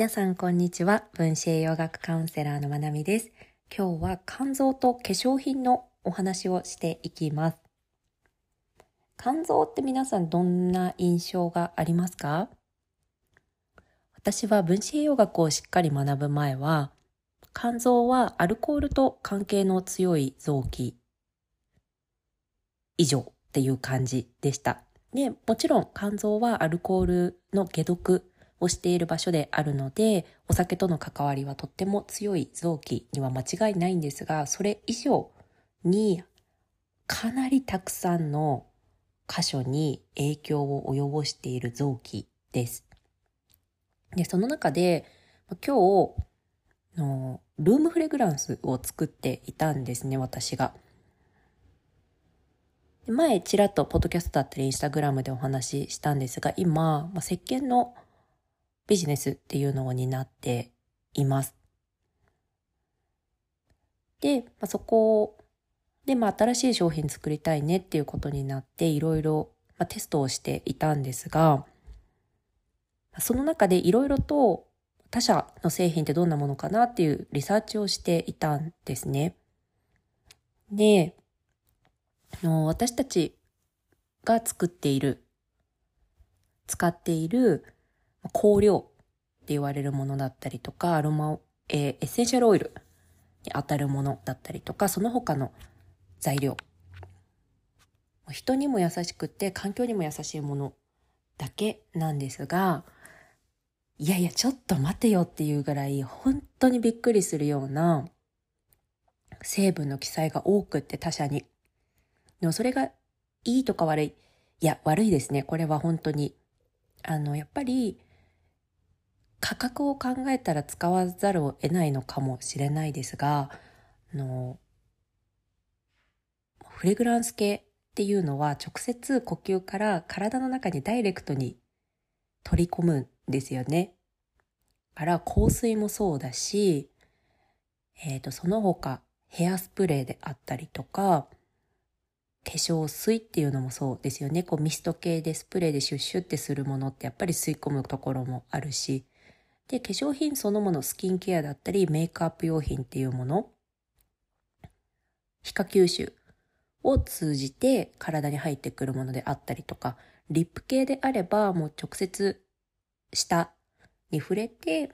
皆さんこんにちは。分子栄養学カウンセラーのまなみです。今日は肝臓と化粧品のお話をしていきます。肝臓って皆さんどんな印象がありますか？私は分子栄養学をしっかり学ぶ前は、肝臓はアルコールと関係の強い臓器以上っていう感じでした。で、もちろん肝臓はアルコールの解毒をしている場所であるので、お酒との関わりはとっても強い臓器には間違いないんですが、それ以上にかなりたくさんの箇所に影響を及ぼしている臓器です。で、その中で今日のルームフレグランスを作っていたんですね、私が。前ちらっとポッドキャストだったりインスタグラムでお話ししたんですが、今石鹸のビジネスっていうのになっています。で、そこで、新しい商品作りたいねっていうことになっていろいろテストをしていたんですが、その中でいろいろと他社の製品ってどんなものかなっていうリサーチをしていたんですね。で、私たちが使っている香料って言われるものだったりとか、アロマ、エッセンシャルオイルに当たるものだったりとか、その他の材料、人にも優しくて環境にも優しいものだけなんですが、いやいやちょっと待てよっていうぐらい本当にびっくりするような成分の記載が多くって、他社に。でもそれがいいとか悪い、いや悪いですね。これは本当にやっぱり価格を考えたら使わざるを得ないのかもしれないですが、フレグランス系っていうのは直接呼吸から体の中にダイレクトに取り込むんですよね。だから香水もそうだし、その他ヘアスプレーであったりとか、化粧水っていうのもそうですよね。ミスト系でスプレーでシュッシュってするものってやっぱり吸い込むところもあるし、で化粧品そのもの、スキンケアだったりメイクアップ用品っていうもの、皮下吸収を通じて体に入ってくるものであったりとか、リップ系であればもう直接舌に触れて、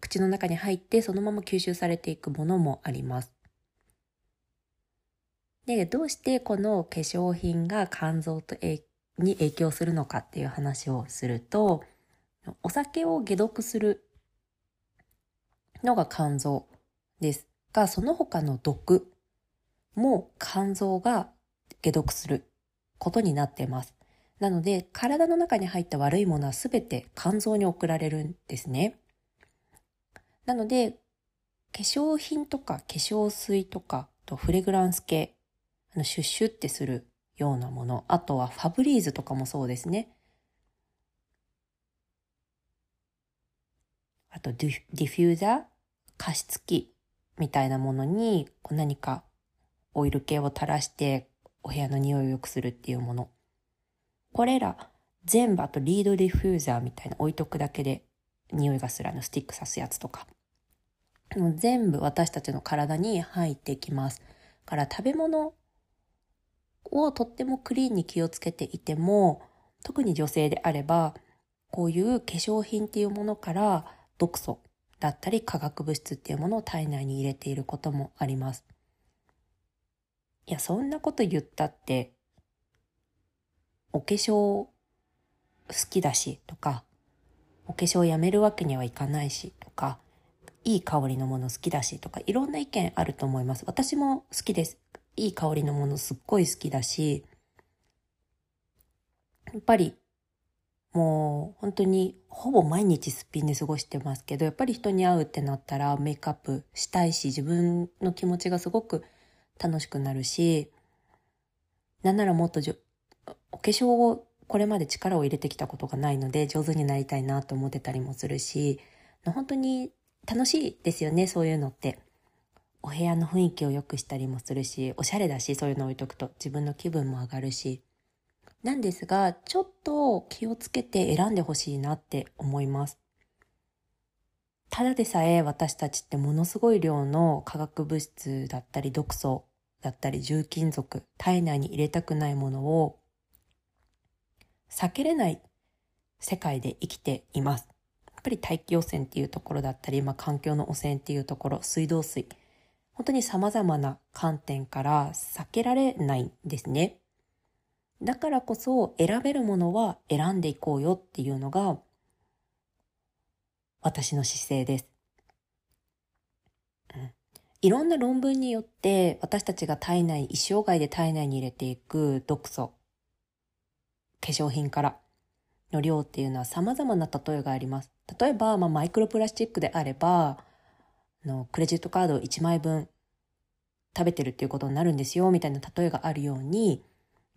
口の中に入ってそのまま吸収されていくものもあります。で、どうしてこの化粧品が肝臓に影響するのかっていう話をすると、お酒を解毒するのが肝臓ですが、その他の毒も肝臓が解毒することになっています。なので体の中に入った悪いものはすべて肝臓に送られるんですね。なので化粧品とか化粧水とかとフレグランス系、シュッシュってするようなもの、あとはファブリーズとかもそうですね。あとディフューザー、加湿器みたいなものに何かオイル系を垂らしてお部屋の匂いを良くするっていうもの、これら全部、あとリードディフューザーみたいな置いとくだけで匂いがするスティック刺すやつとか、全部私たちの体に入ってきます。から食べ物をとってもクリーンに気をつけていても、特に女性であればこういう化粧品っていうものから毒素だったり化学物質っていうものを体内に入れていることもあります。いや、そんなこと言ったってお化粧好きだしとか、お化粧やめるわけにはいかないしとか、いい香りのもの好きだしとか、いろんな意見あると思います。私も好きです。いい香りのものすっごい好きだし、やっぱりもう本当にほぼ毎日すっぴんで過ごしてますけど、やっぱり人に会うってなったらメイクアップしたいし、自分の気持ちがすごく楽しくなるし、なんならもっとお化粧をこれまで力を入れてきたことがないので上手になりたいなと思ってたりもするし、本当に楽しいですよね、そういうのって。お部屋の雰囲気を良くしたりもするし、おしゃれだし、そういうの置いとくと自分の気分も上がるし、なんですがちょっと気をつけて選んでほしいなって思います。ただでさえ私たちってものすごい量の化学物質だったり毒素だったり重金属、体内に入れたくないものを避けれない世界で生きています。やっぱり大気汚染っていうところだったり、環境の汚染っていうところ、水道水、本当に様々な観点から避けられないんですね。だからこそ選べるものは選んでいこうよっていうのが私の姿勢です。いろんな論文によって私たちが体内、一生涯で体内に入れていく毒素、化粧品からの量っていうのは様々な例えがあります。例えば、マイクロプラスチックであればクレジットカードを1枚分食べてるっていうことになるんですよみたいな例えがあるように、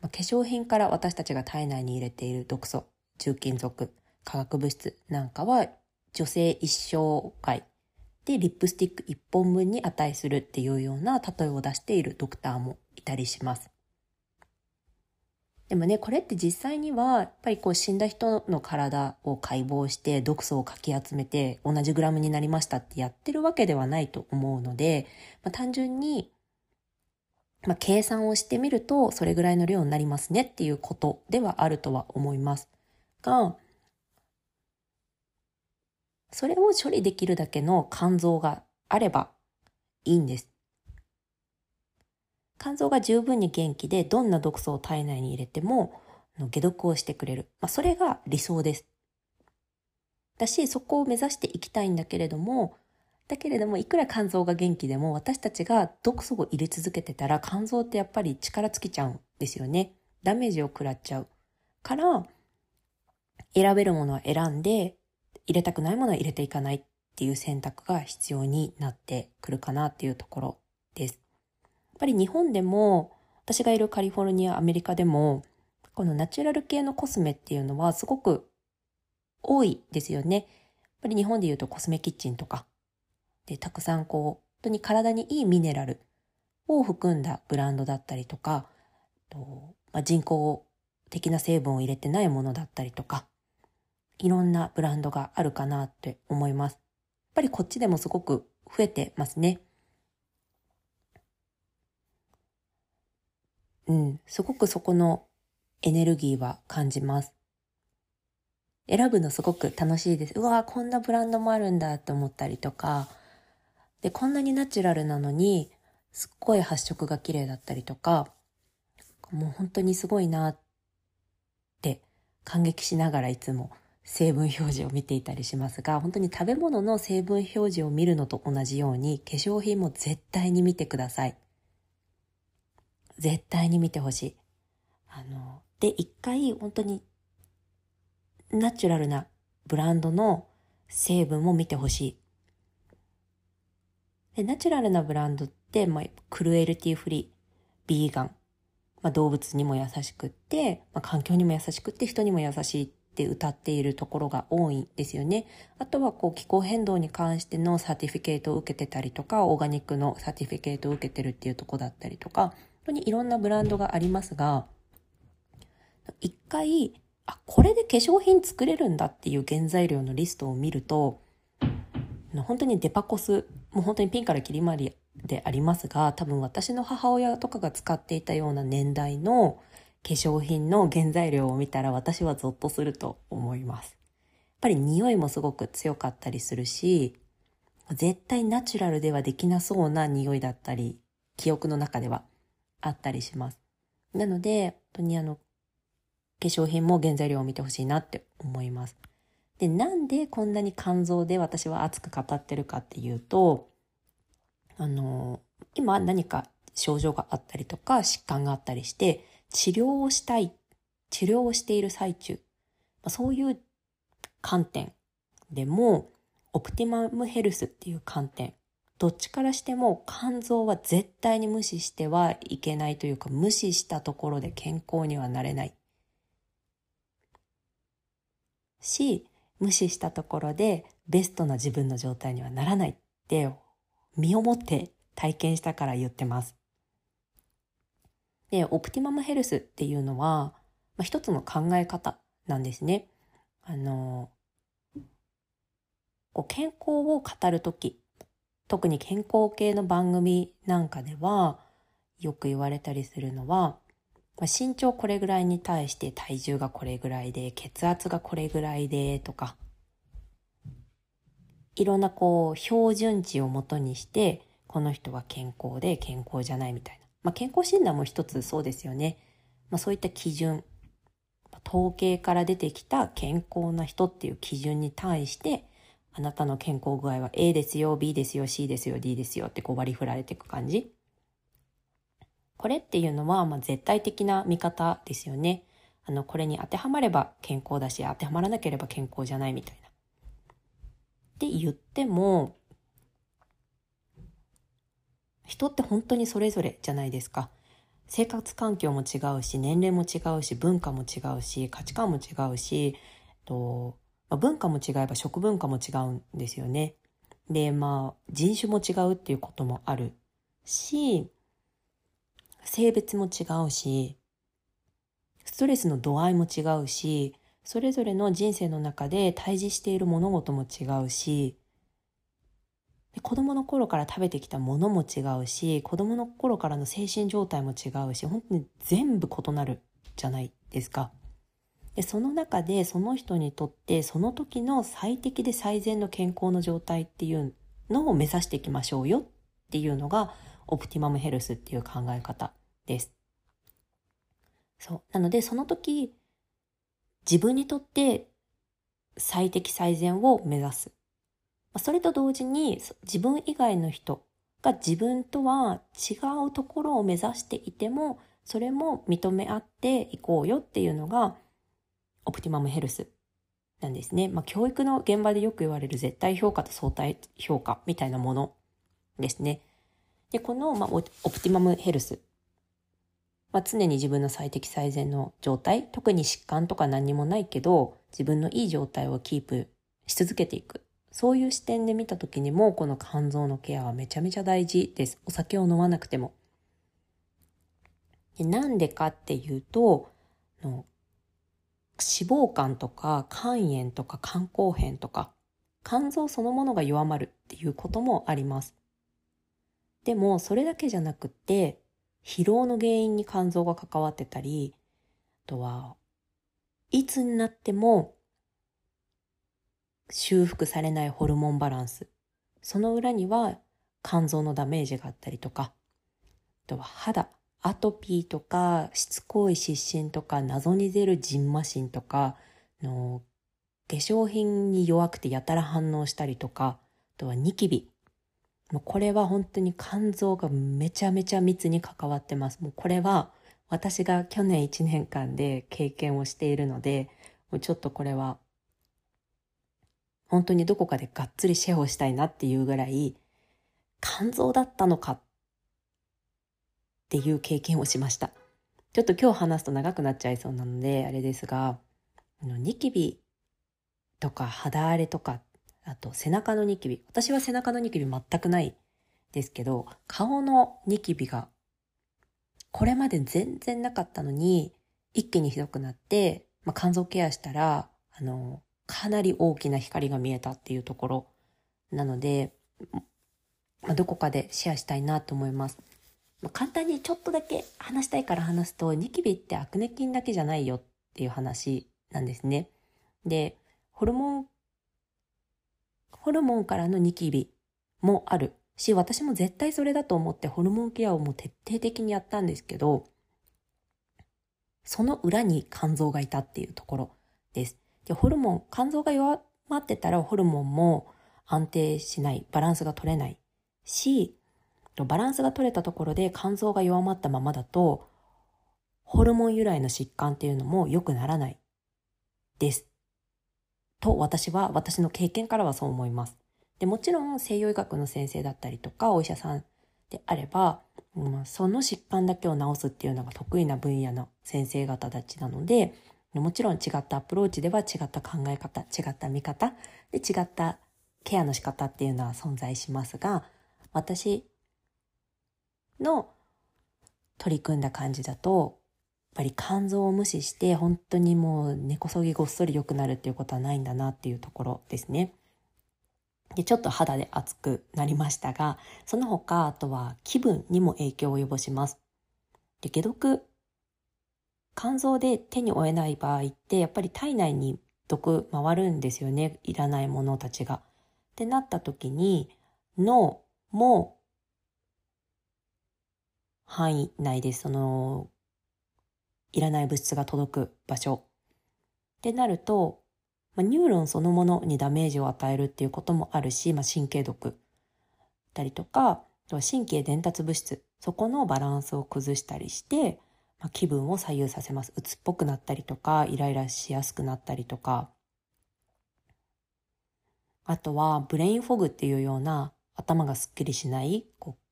化粧品から私たちが体内に入れている毒素、重金属、化学物質なんかは女性一生涯でリップスティック1本分に値するっていうような例えを出しているドクターもいたりします。でもね、これって実際にはやっぱり死んだ人の体を解剖して毒素をかき集めて同じグラムになりましたってやってるわけではないと思うので、単純に計算をしてみるとそれぐらいの量になりますねっていうことではあるとは思いますが、それを処理できるだけの肝臓があればいいんです。肝臓が十分に元気でどんな毒素を体内に入れても解毒をしてくれる、それが理想です。だし、そこを目指していきたいんだけれども、いくら肝臓が元気でも私たちが毒素を入れ続けてたら肝臓ってやっぱり力尽きちゃうんですよね。ダメージを食らっちゃうから選べるものは選んで入れたくないものは入れていかないっていう選択が必要になってくるかなっていうところです。やっぱり日本でも私がいるカリフォルニア、アメリカでもこのナチュラル系のコスメっていうのはすごく多いですよね。やっぱり日本でいうとコスメキッチンとかでたくさん本当に体にいいミネラルを含んだブランドだったりとか、人工的な成分を入れてないものだったりとか、いろんなブランドがあるかなって思います。やっぱりこっちでもすごく増えてますね。すごくそこのエネルギーは感じます。選ぶのすごく楽しいです。こんなブランドもあるんだって思ったりとか、でこんなにナチュラルなのにすっごい発色が綺麗だったりとか、もう本当にすごいなって感激しながらいつも成分表示を見ていたりしますが、本当に食べ物の成分表示を見るのと同じように化粧品も絶対に見てください。絶対に見てほしい。で、一回本当にナチュラルなブランドの成分も見てほしい。で、ナチュラルなブランドって、クルエルティフリー、ビーガン、動物にも優しくって、環境にも優しくって、人にも優しいって歌っているところが多いんですよね。あとは気候変動に関してのサーティフィケートを受けてたりとか、オーガニックのサーティフィケートを受けてるっていうところだったりとか、本当にいろんなブランドがありますが、一回、これで化粧品作れるんだっていう原材料のリストを見ると、本当にデパコス、もう本当にピンからキリまででありますが、多分私の母親とかが使っていたような年代の化粧品の原材料を見たら私はゾッとすると思います。やっぱり匂いもすごく強かったりするし、絶対ナチュラルではできなそうな匂いだったり、記憶の中ではあったりします。なので、本当に化粧品も原材料を見てほしいなって思います。で、なんでこんなに肝臓で私は熱く語ってるかっていうと、今何か症状があったりとか疾患があったりして治療をしている最中、そういう観点でもオプティマムヘルスっていう観点、どっちからしても肝臓は絶対に無視してはいけないというか、無視したところで健康にはなれないし、無視したところでベストな自分の状態にはならないって身をもって体験したから言ってます。で、オプティマムヘルスっていうのは、一つの考え方なんですね。健康を語るとき、特に健康系の番組なんかではよく言われたりするのは、身長これぐらいに対して体重がこれぐらいで、血圧がこれぐらいでとか、いろんな標準値をもとにして、この人は健康で健康じゃないみたいな。健康診断も一つそうですよね。そういった基準、統計から出てきた健康な人っていう基準に対して、あなたの健康具合は A ですよ、B ですよ、C ですよ、D ですよって割り振られていく感じ。これっていうのは、絶対的な見方ですよね。これに当てはまれば健康だし、当てはまらなければ健康じゃないみたいな。って言っても、人って本当にそれぞれじゃないですか。生活環境も違うし、年齢も違うし、文化も違うし、価値観も違うし、文化も違えば食文化も違うんですよね。で、人種も違うっていうこともあるし、性別も違うし、ストレスの度合いも違うし、それぞれの人生の中で対峙している物事も違うし、子供の頃から食べてきたものも違うし、子供の頃からの精神状態も違うし、本当に全部異なるじゃないですか。で、その中でその人にとってその時の最適で最善の健康の状態っていうのを目指していきましょうよっていうのがオプティマムヘルスっていう考え方です。なのでその時自分にとって最適最善を目指す。それと同時に自分以外の人が自分とは違うところを目指していてもそれも認め合っていこうよっていうのがオプティマムヘルスなんですね。教育の現場でよく言われる絶対評価と相対評価みたいなものですね。で、この、オプティマムヘルス、常に自分の最適最善の状態、特に疾患とか何にもないけど自分のいい状態をキープし続けていく、そういう視点で見た時にもこの肝臓のケアはめちゃめちゃ大事です。お酒を飲まなくても。で、なんでかっていうと、脂肪肝とか肝炎とか肝硬変とか肝臓そのものが弱まるっていうこともあります。でもそれだけじゃなくって疲労の原因に肝臓が関わってたり、あとはいつになっても修復されないホルモンバランス、その裏には肝臓のダメージがあったりとか、あとは肌、アトピーとかしつこい湿疹とか謎に出るじんましんとかの化粧品に弱くてやたら反応したりとか、あとはニキビ、これは本当に肝臓がめちゃめちゃ密に関わってます。これは私が去年1年間で経験をしているので、ちょっとこれは本当にどこかでがっつりシェアをしたいなっていうぐらい、肝臓だったのかっていう経験をしました。ちょっと今日話すと長くなっちゃいそうなのであれですが、ニキビとか肌荒れとか、あと背中のニキビ、私は背中のニキビ全くないですけど、顔のニキビがこれまで全然なかったのに一気にひどくなって、肝臓ケアしたらかなり大きな光が見えたっていうところなので、どこかでシェアしたいなと思います。簡単にちょっとだけ話したいから話すと、ニキビってアクネ菌だけじゃないよっていう話なんですね。で、ホルモンからのニキビもあるし、私も絶対それだと思ってホルモンケアをもう徹底的にやったんですけど、その裏に肝臓がいたっていうところです。で、肝臓が弱まってたらホルモンも安定しない、バランスが取れないし、バランスが取れたところで肝臓が弱まったままだと、ホルモン由来の疾患っていうのも良くならないです。と私の経験からはそう思います。で、もちろん西洋医学の先生だったりとかお医者さんであれば、その疾患だけを治すっていうのが得意な分野の先生方たちなので、もちろん違ったアプローチでは違った考え方、違った見方で違ったケアの仕方っていうのは存在しますが、私の取り組んだ感じだと、やっぱり肝臓を無視して本当にもう根こそぎごっそり良くなるっていうことはないんだなっていうところですね。でちょっと肌で熱くなりましたが、その他あとは気分にも影響を及ぼします。で解毒、肝臓で手に負えない場合ってやっぱり体内に毒回るんですよね、いらないものたちが。ってなった時に脳も範囲内です。そのいらない物質が届く場所ってなると、ニューロンそのものにダメージを与えるっていうこともあるし、神経毒だりとか、神経伝達物質、そこのバランスを崩したりして、気分を左右させます。鬱っぽくなったりとか、イライラしやすくなったりとか、あとはブレインフォグっていうような、頭がすっきりしない、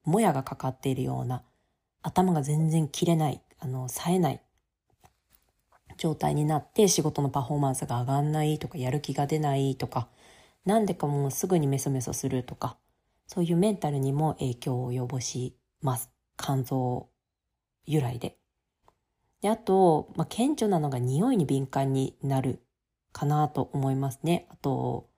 もやがかかっているような、頭が全然切れない、冴えない状態になって、仕事のパフォーマンスが上がんないとか、やる気が出ないとか、なんでかもうすぐにメソメソするとか、そういうメンタルにも影響を及ぼします。肝臓由来で。であと、顕著なのが匂いに敏感になるかなと思いますね。あと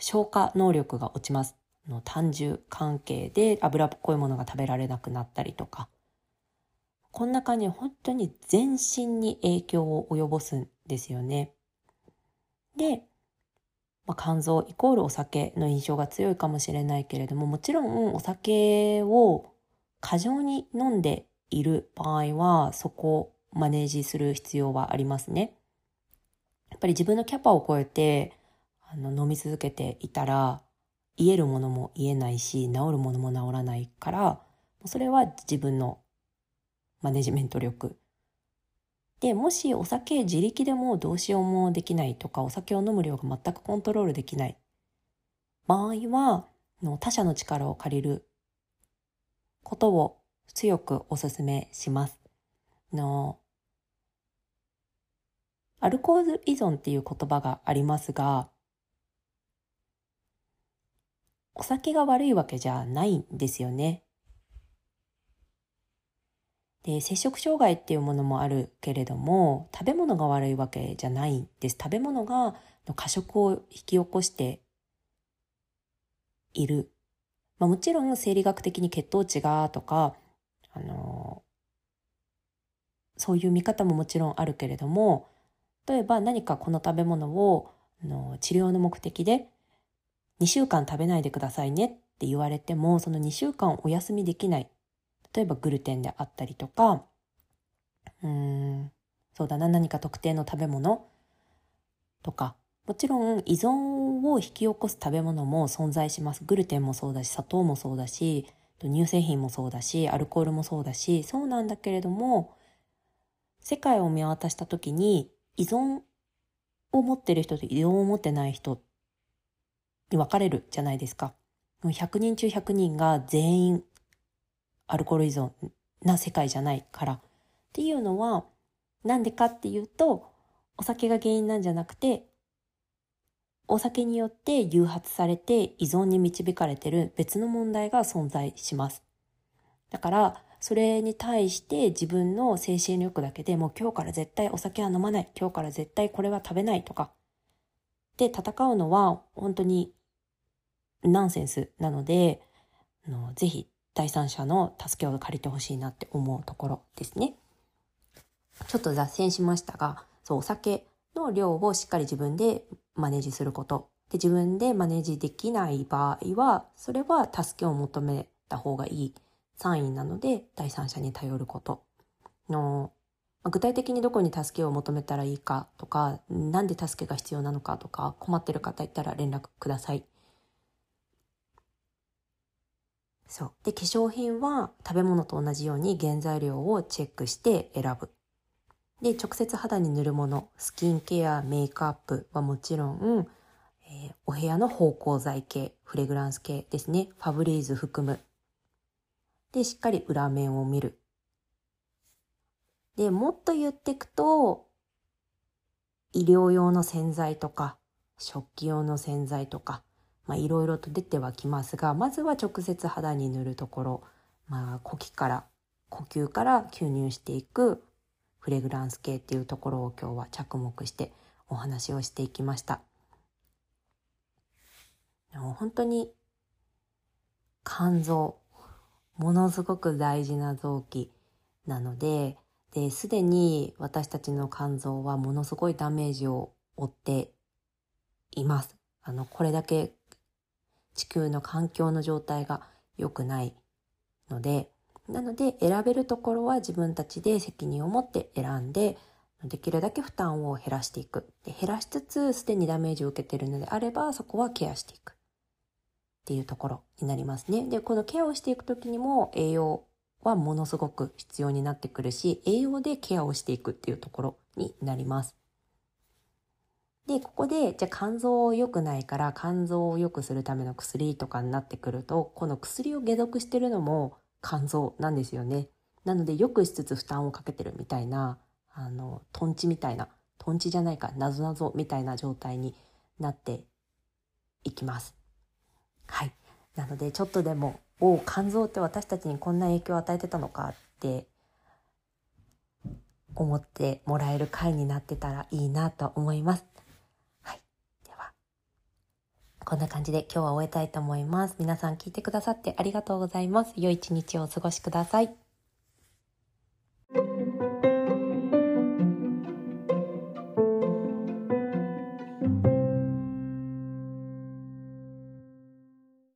消化能力が落ちます。胆汁関係で脂っこいものが食べられなくなったりとか、こんな感じで本当に全身に影響を及ぼすんですよね。で、肝臓イコールお酒の印象が強いかもしれないけれども、もちろんお酒を過剰に飲んでいる場合はそこをマネージする必要はありますね。やっぱり自分のキャパを超えて飲み続けていたら、癒えるものも癒えないし、治るものも治らないから、それは自分のマネジメント力で、もしお酒自力でもどうしようもできないとか、お酒を飲む量が全くコントロールできない場合は、他者の力を借りることを強くお勧めします。アルコール依存っていう言葉がありますが、お酒が悪いわけじゃないんですよね。で、摂食障害っていうものもあるけれども、食べ物が悪いわけじゃないんです。食べ物が過食を引き起こしている。もちろん生理学的に血糖値がとか、そういう見方ももちろんあるけれども、例えば何かこの食べ物を治療の目的で2週間食べないでくださいねって言われても、その2週間お休みできない、例えばグルテンであったりとか、そうだな、何か特定の食べ物とか、もちろん依存を引き起こす食べ物も存在します。グルテンもそうだし、砂糖もそうだし、乳製品もそうだし、アルコールもそうだし、そうなんだけれども、世界を見渡した時に依存を持ってる人と依存を持ってない人に分かれるじゃないですか。100人中100人が全員アルコール依存な世界じゃないからっていうのは、なんでかっていうと、お酒が原因なんじゃなくて、お酒によって誘発されて依存に導かれてる別の問題が存在します。だからそれに対して自分の精神力だけでもう今日から絶対お酒は飲まない、今日から絶対これは食べないとかで戦うのは本当にナンセンスなので、ぜひ第三者の助けを借りてほしいなって思うところですね。ちょっと脱線しましたが、お酒の量をしっかり自分でマネージすることで、自分でマネージできない場合はそれは助けを求めた方がいいサインなので、第三者に頼ることの、具体的にどこに助けを求めたらいいかとか、なんで助けが必要なのかとか、困ってる方いたら連絡ください。そうで、化粧品は食べ物と同じように原材料をチェックして選ぶ。で、直接肌に塗るもの、スキンケア、メイクアップはもちろん、お部屋の芳香剤系、フレグランス系ですね、ファブリーズ含む。で、しっかり裏面を見る。で、もっと言っていくと、医療用の洗剤とか食器用の洗剤とか、いろいろと出てはきますが、まずは直接肌に塗るところ、呼吸から吸入していくフレグランス系っていうところを今日は着目してお話をしていきました。本当に肝臓、ものすごく大事な臓器なので、すでに私たちの肝臓はものすごいダメージを負っています。これだけ地球の環境の状態が良くないので、なので選べるところは自分たちで責任を持って選んで、できるだけ負担を減らしていく。減らしつつすでにダメージを受けているのであれば、そこはケアしていくっていうところになりますね。で、このケアをしていくときにも栄養はものすごく必要になってくるし、栄養でケアをしていくっていうところになります。で、ここでじゃあ肝臓良くないから肝臓を良くするための薬とかになってくると、この薬を解毒してるのも肝臓なんですよね。なので良くしつつ負担をかけてるみたいな、トンチみたいな、トンチじゃないか、なぞなぞみたいな状態になっていきます。はい。なのでちょっとでも、肝臓って私たちにこんな影響を与えてたのかって思ってもらえる回になってたらいいなと思います。こんな感じで今日は終えたいと思います。皆さん聞いてくださってありがとうございます。良い一日をお過ごしください。